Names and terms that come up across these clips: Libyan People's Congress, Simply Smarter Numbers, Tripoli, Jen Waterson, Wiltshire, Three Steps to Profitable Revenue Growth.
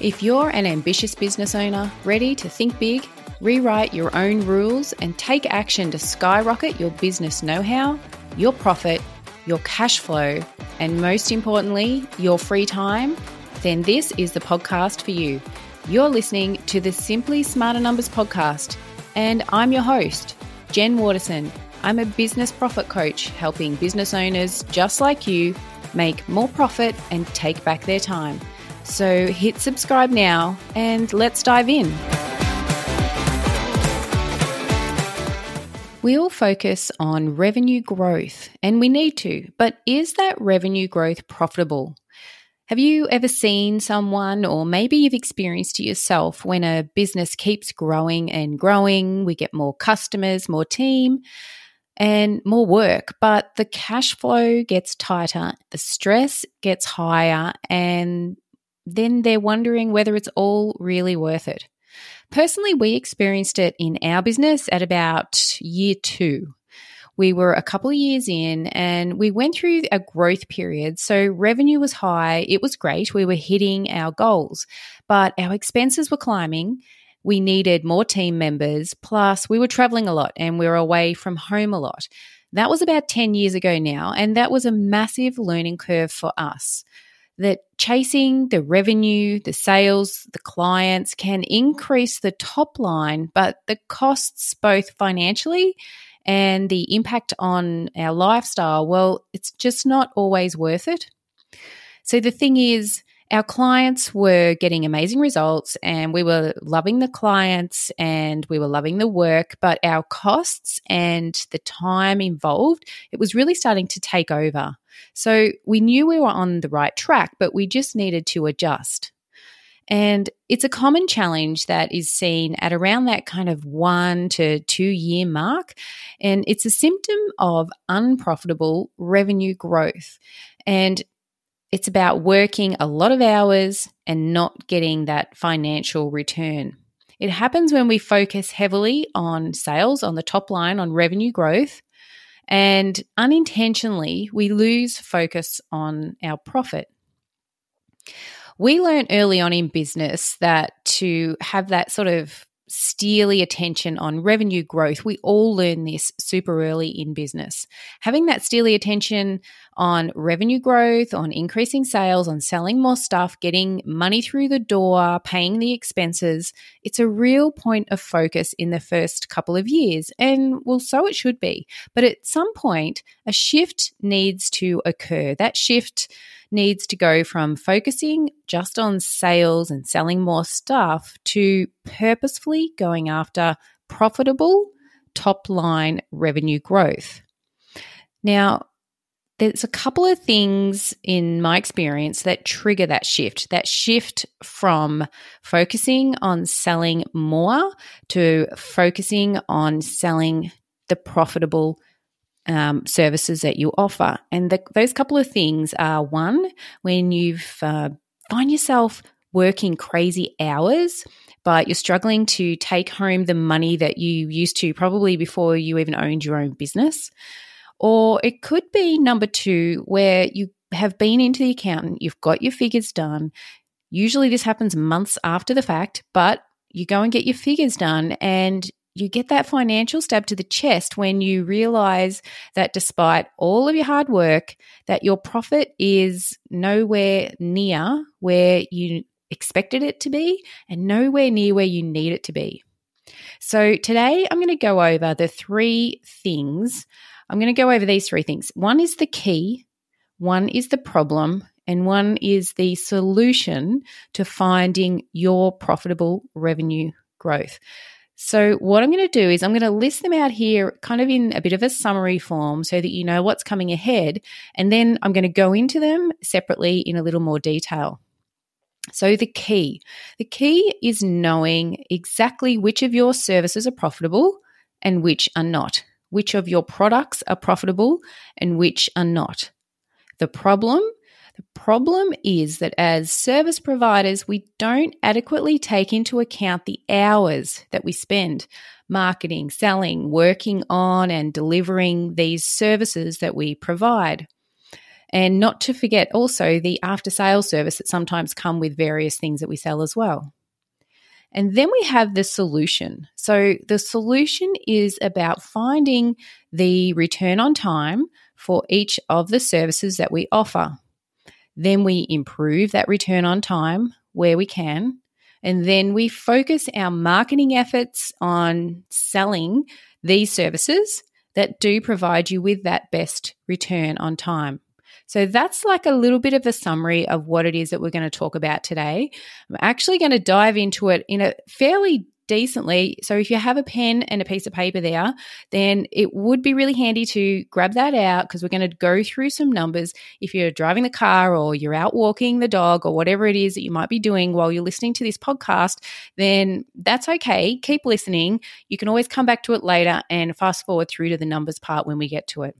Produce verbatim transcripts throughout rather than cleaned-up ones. If you're an ambitious business owner, ready to think big, rewrite your own rules, and take action to skyrocket your business know-how, your profit, your cash flow, and most importantly, your free time, then this is the podcast for you. You're listening to the Simply Smarter Numbers podcast, and I'm your host, Jen Waterson. I'm a business profit coach helping business owners just like you make more profit and take back their time. So hit subscribe now and let's dive in. We all focus on revenue growth, and we need to, but is that revenue growth profitable? Have you ever seen someone, or maybe you've experienced it yourself, when a business keeps growing and growing, we get more customers, more team, and more work, but the cash flow gets tighter, the stress gets higher, and then they're wondering whether it's all really worth it. Personally, we experienced it in our business at about year two. We were a couple of years in and we went through a growth period. So revenue was high. It was great. We were hitting our goals, but our expenses were climbing. We needed more team members. Plus, we were traveling a lot and we were away from home a lot. That was about ten years ago now. And that was a massive learning curve for us. That chasing the revenue, the sales, the clients can increase the top line, but the costs both financially and the impact on our lifestyle, well, it's just not always worth it. So the thing is, our clients were getting amazing results and we were loving the clients and we were loving the work, but our costs and the time involved, it was really starting to take over. So we knew we were on the right track, but we just needed to adjust. And it's a common challenge that is seen at around that kind of one to two year mark. And it's a symptom of unprofitable revenue growth. And it's about working a lot of hours and not getting that financial return. It happens when we focus heavily on sales, on the top line, on revenue growth, and unintentionally we lose focus on our profit. We learned early on in business that to have that sort of steely attention on revenue growth. We all learn this super early in business. Having that steely attention on revenue growth, on increasing sales, on selling more stuff, getting money through the door, paying the expenses, it's a real point of focus in the first couple of years. And well, so it should be. But at some point, a shift needs to occur. That shift needs to go from focusing just on sales and selling more stuff to purposefully going after profitable top-line revenue growth. Now, there's a couple of things in my experience that trigger that shift, that shift from focusing on selling more to focusing on selling the profitable Um, services that you offer. And the, those couple of things are, one, when you uh, find yourself working crazy hours, but you're struggling to take home the money that you used to probably before you even owned your own business. Or it could be number two, where you have been into the accountant, you've got your figures done. Usually this happens months after the fact, but you go and get your figures done and you get that financial stab to the chest when you realize that despite all of your hard work, that your profit is nowhere near where you expected it to be and nowhere near where you need it to be. So today I'm going to go over the three things. I'm going to go over these three things. One is the key, one is the problem, and one is the solution to finding your profitable revenue growth. So what I'm going to do is I'm going to list them out here kind of in a bit of a summary form so that you know what's coming ahead, and then I'm going to go into them separately in a little more detail. So the key. The key is knowing exactly which of your services are profitable and which are not, which of your products are profitable and which are not. The problem The problem is that as service providers, we don't adequately take into account the hours that we spend marketing, selling, working on and delivering these services that we provide. And not to forget also the after-sales service that sometimes come with various things that we sell as well. And then we have the solution. So the solution is about finding the return on time for each of the services that we offer. Then we improve that return on time where we can. And then we focus our marketing efforts on selling these services that do provide you with that best return on time. So that's like a little bit of a summary of what it is that we're going to talk about today. I'm actually going to dive into it in a fairly decently. So if you have a pen and a piece of paper there, then it would be really handy to grab that out, because we're going to go through some numbers. If you're driving the car or you're out walking the dog or whatever it is that you might be doing while you're listening to this podcast, then that's okay. Keep listening. You can always come back to it later and fast forward through to the numbers part when we get to it.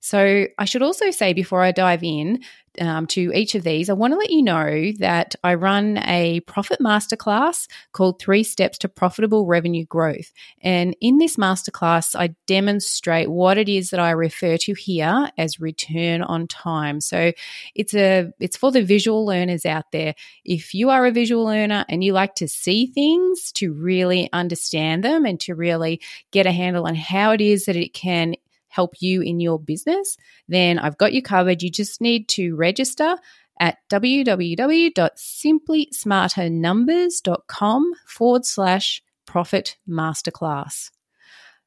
So I should also say, before I dive in um, to each of these, I want to let you know that I run a profit masterclass called Three Steps to Profitable Revenue Growth. And in this masterclass, I demonstrate what it is that I refer to here as return on time. So it's a it's for the visual learners out there. If you are a visual learner and you like to see things to really understand them and to really get a handle on how it is that it can help you in your business, then I've got you covered. You just need to register at www.simplysmarternumbers.com forward slash profit masterclass.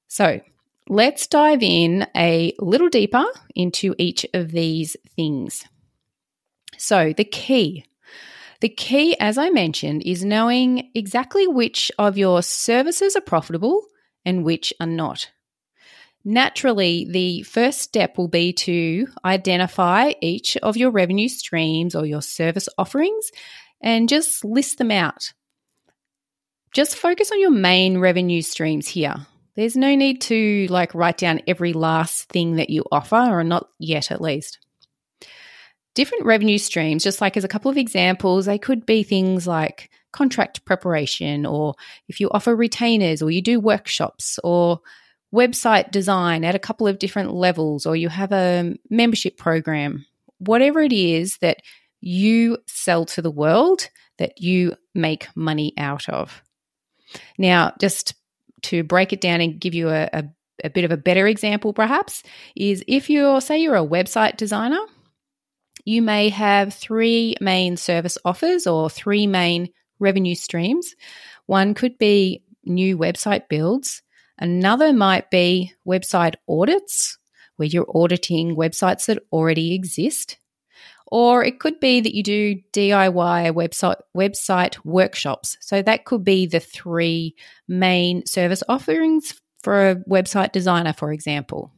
So let's dive in a little deeper into each of these things. So the key, the key, as I mentioned, is knowing exactly which of your services are profitable and which are not. Naturally, the first step will be to identify each of your revenue streams or your service offerings and just list them out. Just focus on your main revenue streams here. There's no need to like write down every last thing that you offer, or not yet at least. Different revenue streams, just like as a couple of examples, they could be things like contract preparation, or if you offer retainers, or you do workshops, or website design at a couple of different levels, or you have a membership program, whatever it is that you sell to the world that you make money out of. Now, just to break it down and give you a, a, a bit of a better example perhaps, is if you're, say you're a website designer, you may have three main service offers or three main revenue streams. One could be new website builds. Another might be website audits, where you're auditing websites that already exist. Or it could be that you do D I Y website website workshops. So that could be the three main service offerings for a website designer, for example.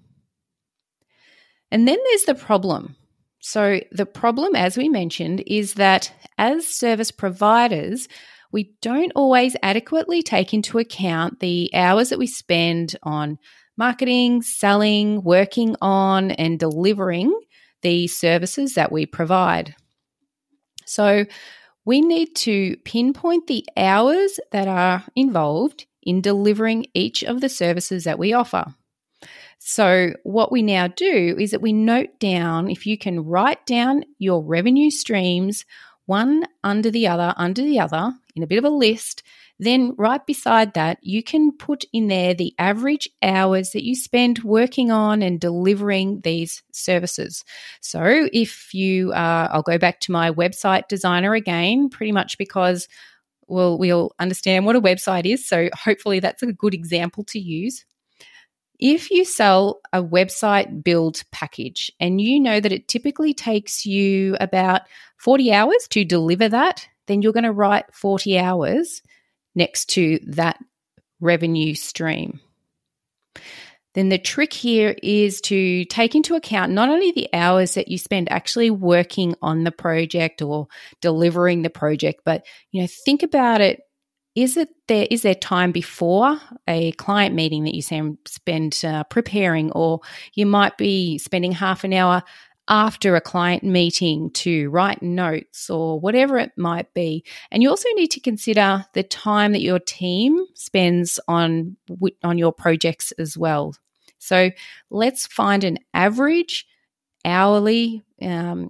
And then there's the problem. So the problem, as we mentioned, is that as service providers, we don't always adequately take into account the hours that we spend on marketing, selling, working on, and delivering the services that we provide. So we need to pinpoint the hours that are involved in delivering each of the services that we offer. So what we now do is that we note down, if you can write down your revenue streams one under the other, under the other, in a bit of a list, then right beside that, you can put in there the average hours that you spend working on and delivering these services. So if you, uh, I'll go back to my website designer again, pretty much because, well, we all understand what a website is, so hopefully that's a good example to use. If you sell a website build package and you know that it typically takes you about forty hours to deliver that, then you're going to write forty hours next to that revenue stream. Then the trick here is to take into account not only the hours that you spend actually working on the project or delivering the project, but, you know, think about it. Is it there? Is there time before a client meeting that you spend uh, preparing, or you might be spending half an hour after a client meeting to write notes or whatever it might be? And you also need to consider the time that your team spends on on your projects as well. So let's find an average hourly um,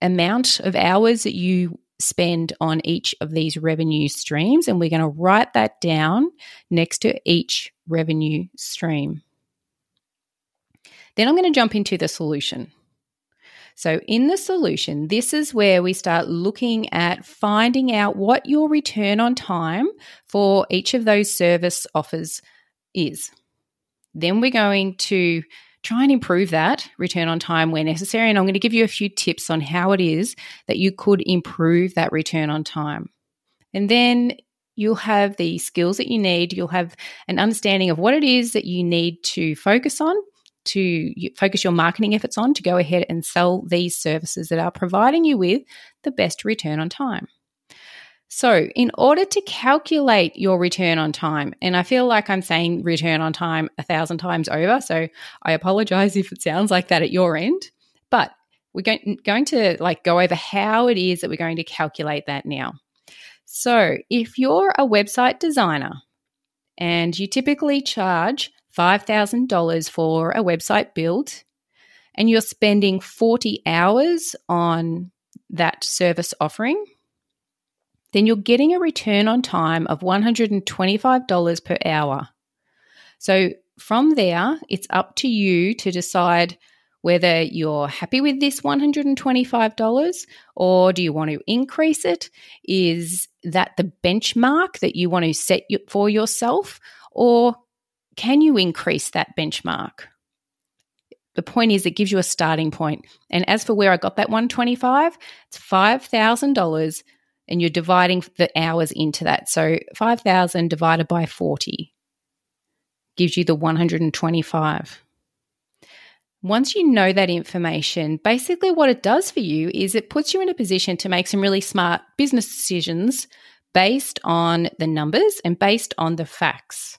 amount of hours that you spend on each of these revenue streams, and we're going to write that down next to each revenue stream. Then I'm going to jump into the solution. So in the solution, this is where we start looking at finding out what your return on time for each of those service offers is. Then we're going to try and improve that return on time where necessary, and I'm going to give you a few tips on how it is that you could improve that return on time. And then you'll have the skills that you need. You'll have an understanding of what it is that you need to focus on, to focus your marketing efforts on, to go ahead and sell these services that are providing you with the best return on time. So in order to calculate your return on time, and I feel like I'm saying return on time a thousand times over, so I apologize if it sounds like that at your end, but we're going, going to like go over how it is that we're going to calculate that now. So if you're a website designer and you typically charge five thousand dollars for a website build, and you're spending forty hours on that service offering, then you're getting a return on time of one hundred twenty-five dollars per hour. So from there, it's up to you to decide whether you're happy with this one hundred twenty-five dollars or do you want to increase it? Is that the benchmark that you want to set for yourself, or can you increase that benchmark? The point is it gives you a starting point. And as for where I got that one hundred twenty-five dollars, it's five thousand dollars, and you're dividing the hours into that. So five thousand divided by forty gives you the one hundred twenty-five dollars. Once you know that information, basically what it does for you is it puts you in a position to make some really smart business decisions based on the numbers and based on the facts.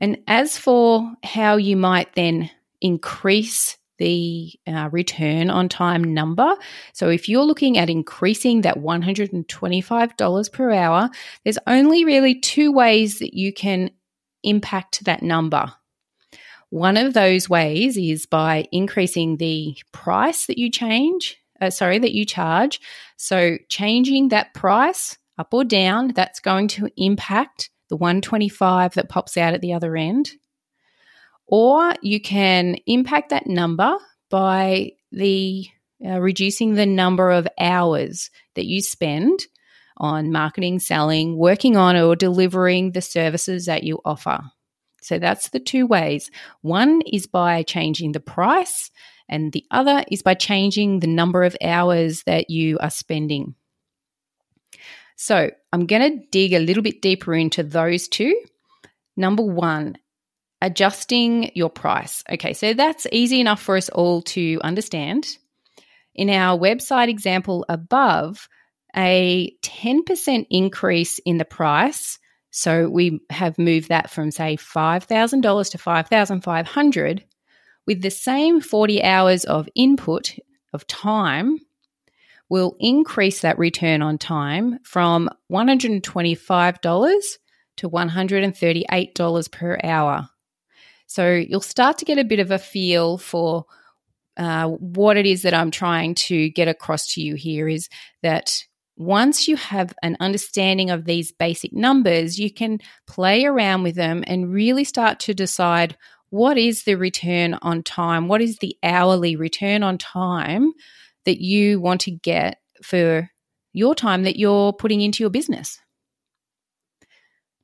And as for how you might then increase the uh, return on time number, so if you're looking at increasing that one hundred twenty-five dollars per hour, there's only really two ways that you can impact that number. One of those ways is by increasing the price that you change, uh, sorry, that you charge. So changing that price up or down, that's going to impact the one hundred twenty-five dollars that pops out at the other end. Or you can impact that number by the uh, reducing the number of hours that you spend on marketing, selling, working on or delivering the services that you offer. So that's the two ways. One is by changing the price, and the other is by changing the number of hours that you are spending. So I'm going to dig a little bit deeper into those two. Number one, adjusting your price. Okay, so that's easy enough for us all to understand. In our website example above, a ten percent increase in the price, so we have moved that from, say, five thousand dollars to five thousand five hundred dollars, with the same forty hours of input of time, will increase that return on time from one hundred twenty-five dollars to one hundred thirty-eight dollars per hour. So you'll start to get a bit of a feel for uh, what it is that I'm trying to get across to you here, is that once you have an understanding of these basic numbers, you can play around with them and really start to decide what is the return on time, what is the hourly return on time that you want to get for your time that you're putting into your business.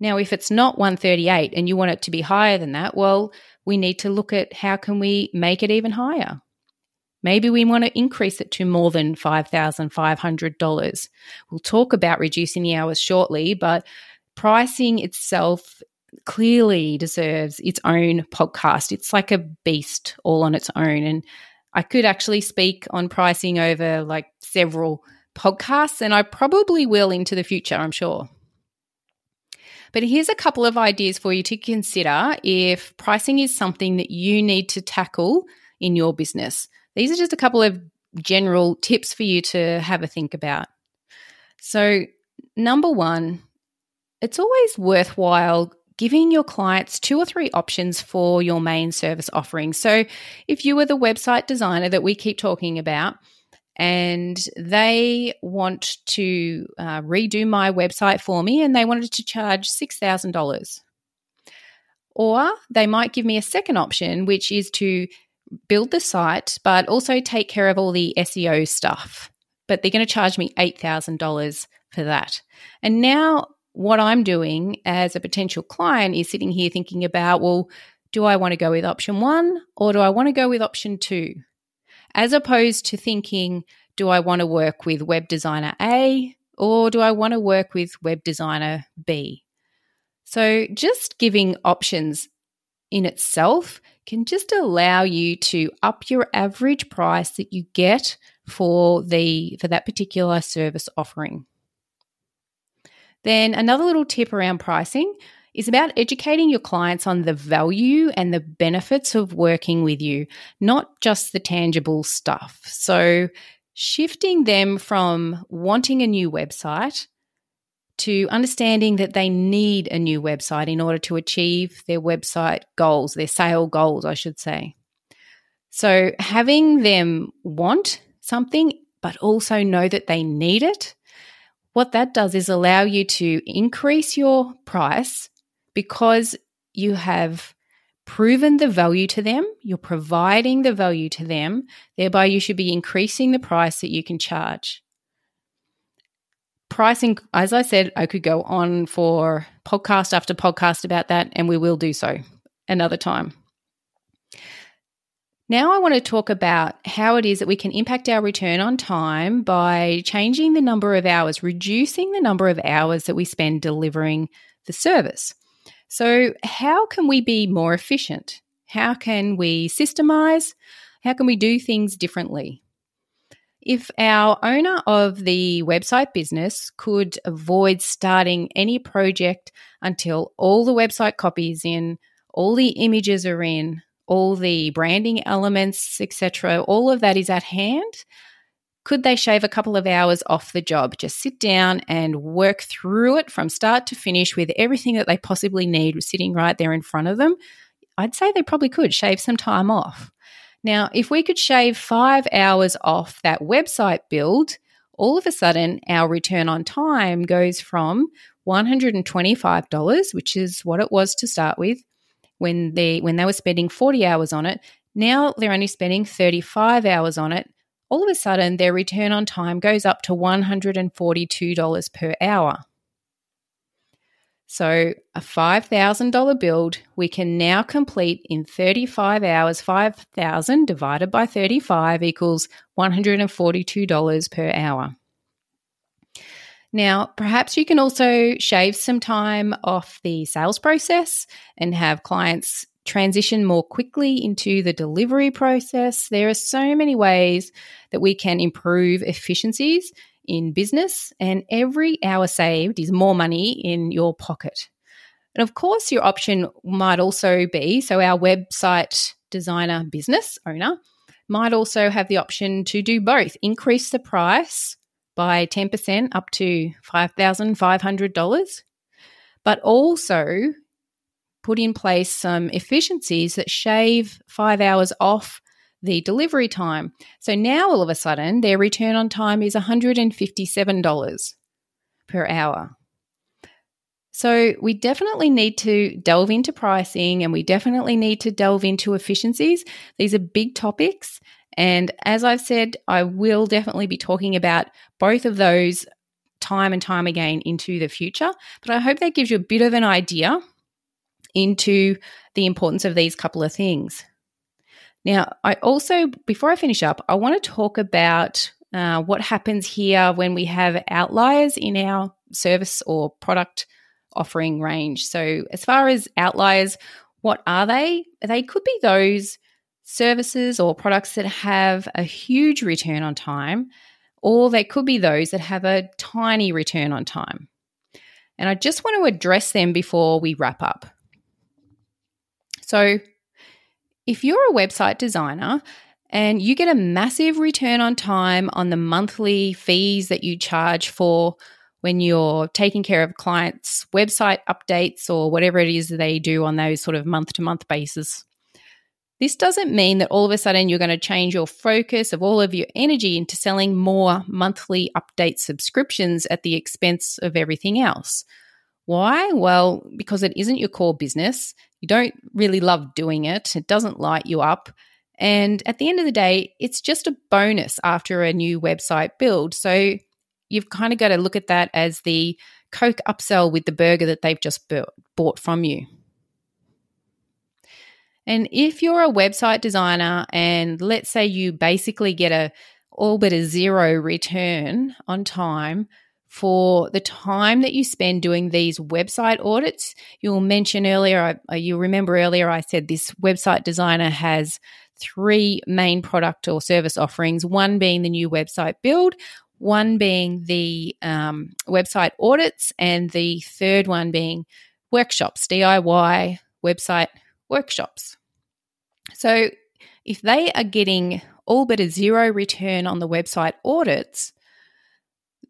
Now, if it's not one hundred thirty-eight and you want it to be higher than that, well, we need to look at how can we make it even higher. Maybe we want to increase it to more than five thousand five hundred dollars. We'll talk about reducing the hours shortly, but pricing itself clearly deserves its own podcast. It's like a beast all on its own, and I could actually speak on pricing over like several podcasts, and I probably will into the future, I'm sure. But here's a couple of ideas for you to consider if pricing is something that you need to tackle in your business. These are just a couple of general tips for you to have a think about. So number one, it's always worthwhile giving your clients two or three options for your main service offering. So if you were the website designer that we keep talking about and they want to uh, redo my website for me and they wanted to charge six thousand dollars, or they might give me a second option, which is to build the site but also take care of all the S E O stuff, but they're going to charge me eight thousand dollars for that. And now what I'm doing as a potential client is sitting here thinking about, well, do I want to go with option one or do I want to go with option two? As opposed to thinking, do I want to work with web designer A or do I want to work with web designer B? So just giving options in itself can just allow you to up your average price that you get for the for that particular service offering. Then another little tip around pricing is about educating your clients on the value and the benefits of working with you, not just the tangible stuff. So shifting them from wanting a new website to understanding that they need a new website in order to achieve their website goals, their sale goals, I should say. So having them want something but also know that they need it, what that does is allow you to increase your price because you have proven the value to them, you're providing the value to them, thereby you should be increasing the price that you can charge. Pricing, as I said, I could go on for podcast after podcast about that, and we will do so another time. Now I want to talk about how it is that we can impact our return on time by changing the number of hours, reducing the number of hours that we spend delivering the service. So how can we be more efficient? How can we systemize? How can we do things differently? If our owner of the website business could avoid starting any project until all the website copy is in, all the images are in, all the branding elements, et cetera, all of that is at hand, could they shave a couple of hours off the job? Just sit down and work through it from start to finish with everything that they possibly need sitting right there in front of them. I'd say they probably could shave some time off. Now, if we could shave five hours off that website build, all of a sudden our return on time goes from one hundred twenty-five dollars, which is what it was to start with when they when they were spending forty hours on it. Now they're only spending thirty-five hours on it. All of a sudden their return on time goes up to one hundred forty-two dollars per hour. So a five thousand dollars build we can now complete in thirty-five hours. five thousand divided by thirty-five equals one hundred forty-two dollars per hour. Now, perhaps you can also shave some time off the sales process and have clients transition more quickly into the delivery process. There are so many ways that we can improve efficiencies in business, and every hour saved is more money in your pocket. And of course, your option might also be, so our website designer business owner might also have the option to do both, increase the price by ten percent up to five thousand five hundred dollars, but also put in place some efficiencies that shave five hours off the delivery time. So now all of a sudden their return on time is one hundred fifty-seven dollars per hour. So we definitely need to delve into pricing and we definitely need to delve into efficiencies. These are big topics. And as I've said, I will definitely be talking about both of those time and time again into the future. But I hope that gives you a bit of an idea into the importance of these couple of things. Now, I also, before I finish up, I want to talk about uh, what happens here when we have outliers in our service or product offering range. So as far as outliers, what are they? They could be those services or products that have a huge return on time, or they could be those that have a tiny return on time. And I just want to address them before we wrap up. So if you're a website designer and you get a massive return on time on the monthly fees that you charge for when you're taking care of clients' website updates or whatever it is that they do on those sort of month-to-month basis. This doesn't mean that all of a sudden you're going to change your focus of all of your energy into selling more monthly update subscriptions at the expense of everything else. Why? Well, because it isn't your core business. You don't really love doing it. It doesn't light you up. And at the end of the day, it's just a bonus after a new website build. So you've kind of got to look at that as the Coke upsell with the burger that they've just bought from you. And if you're a website designer and let's say you basically get a all but a zero return on time for the time that you spend doing these website audits, you'll mention earlier, you'll remember earlier I said this website designer has three main product or service offerings, one being the new website build, one being the um, website audits, and the third one being workshops, D I Y website workshops. So if they are getting all but a zero return on the website audits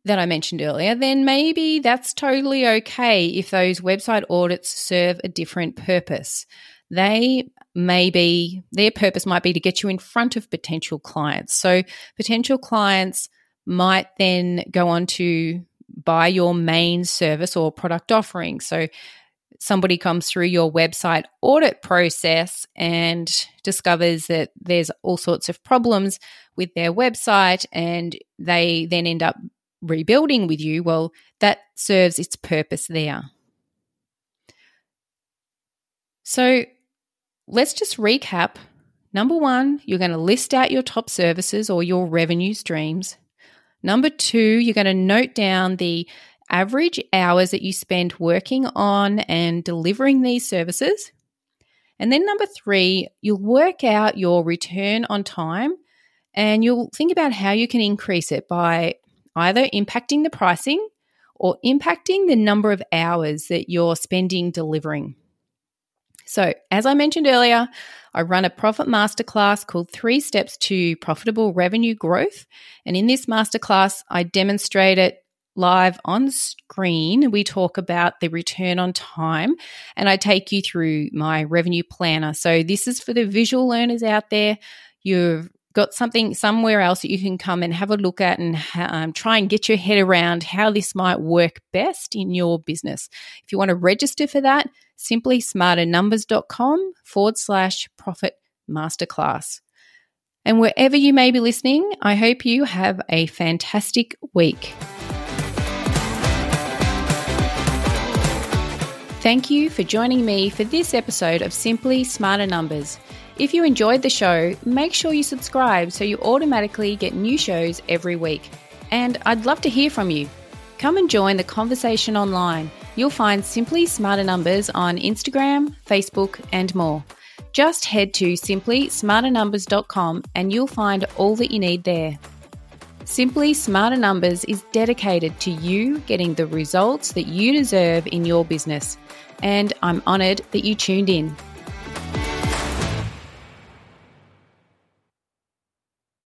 that I mentioned earlier, then maybe that's totally okay if those website audits serve a different purpose. They may be, their purpose might be to get you in front of potential clients. So potential clients might then go on to buy your main service or product offering. So somebody comes through your website audit process and discovers that there's all sorts of problems with their website and they then end up rebuilding with you, well, that serves its purpose there. So let's just recap. Number one, you're going to list out your top services or your revenue streams. Number two, you're going to note down the average hours that you spend working on and delivering these services. And then number three, you'll work out your return on time and you'll think about how you can increase it by either impacting the pricing or impacting the number of hours that you're spending delivering. So as I mentioned earlier, I run a profit masterclass called Three Steps to Profitable Revenue Growth. And in this masterclass, I demonstrate it live on screen. We talk about the return on time and I take you through my revenue planner. So this is for the visual learners out there. You've got something somewhere else that you can come and have a look at and um, try and get your head around how this might work best in your business. If you want to register for that, simply smarter numbers dot com forward slash profit masterclass. And wherever you may be listening, I hope you have a fantastic week. Thank you for joining me for this episode of Simply Smarter Numbers. If you enjoyed the show, make sure you subscribe so you automatically get new shows every week. And I'd love to hear from you. Come and join the conversation online. You'll find Simply Smarter Numbers on Instagram, Facebook, and more. Just head to simply smarter numbers dot com and you'll find all that you need there. Simply Smarter Numbers is dedicated to you getting the results that you deserve in your business, and I'm honoured that you tuned in.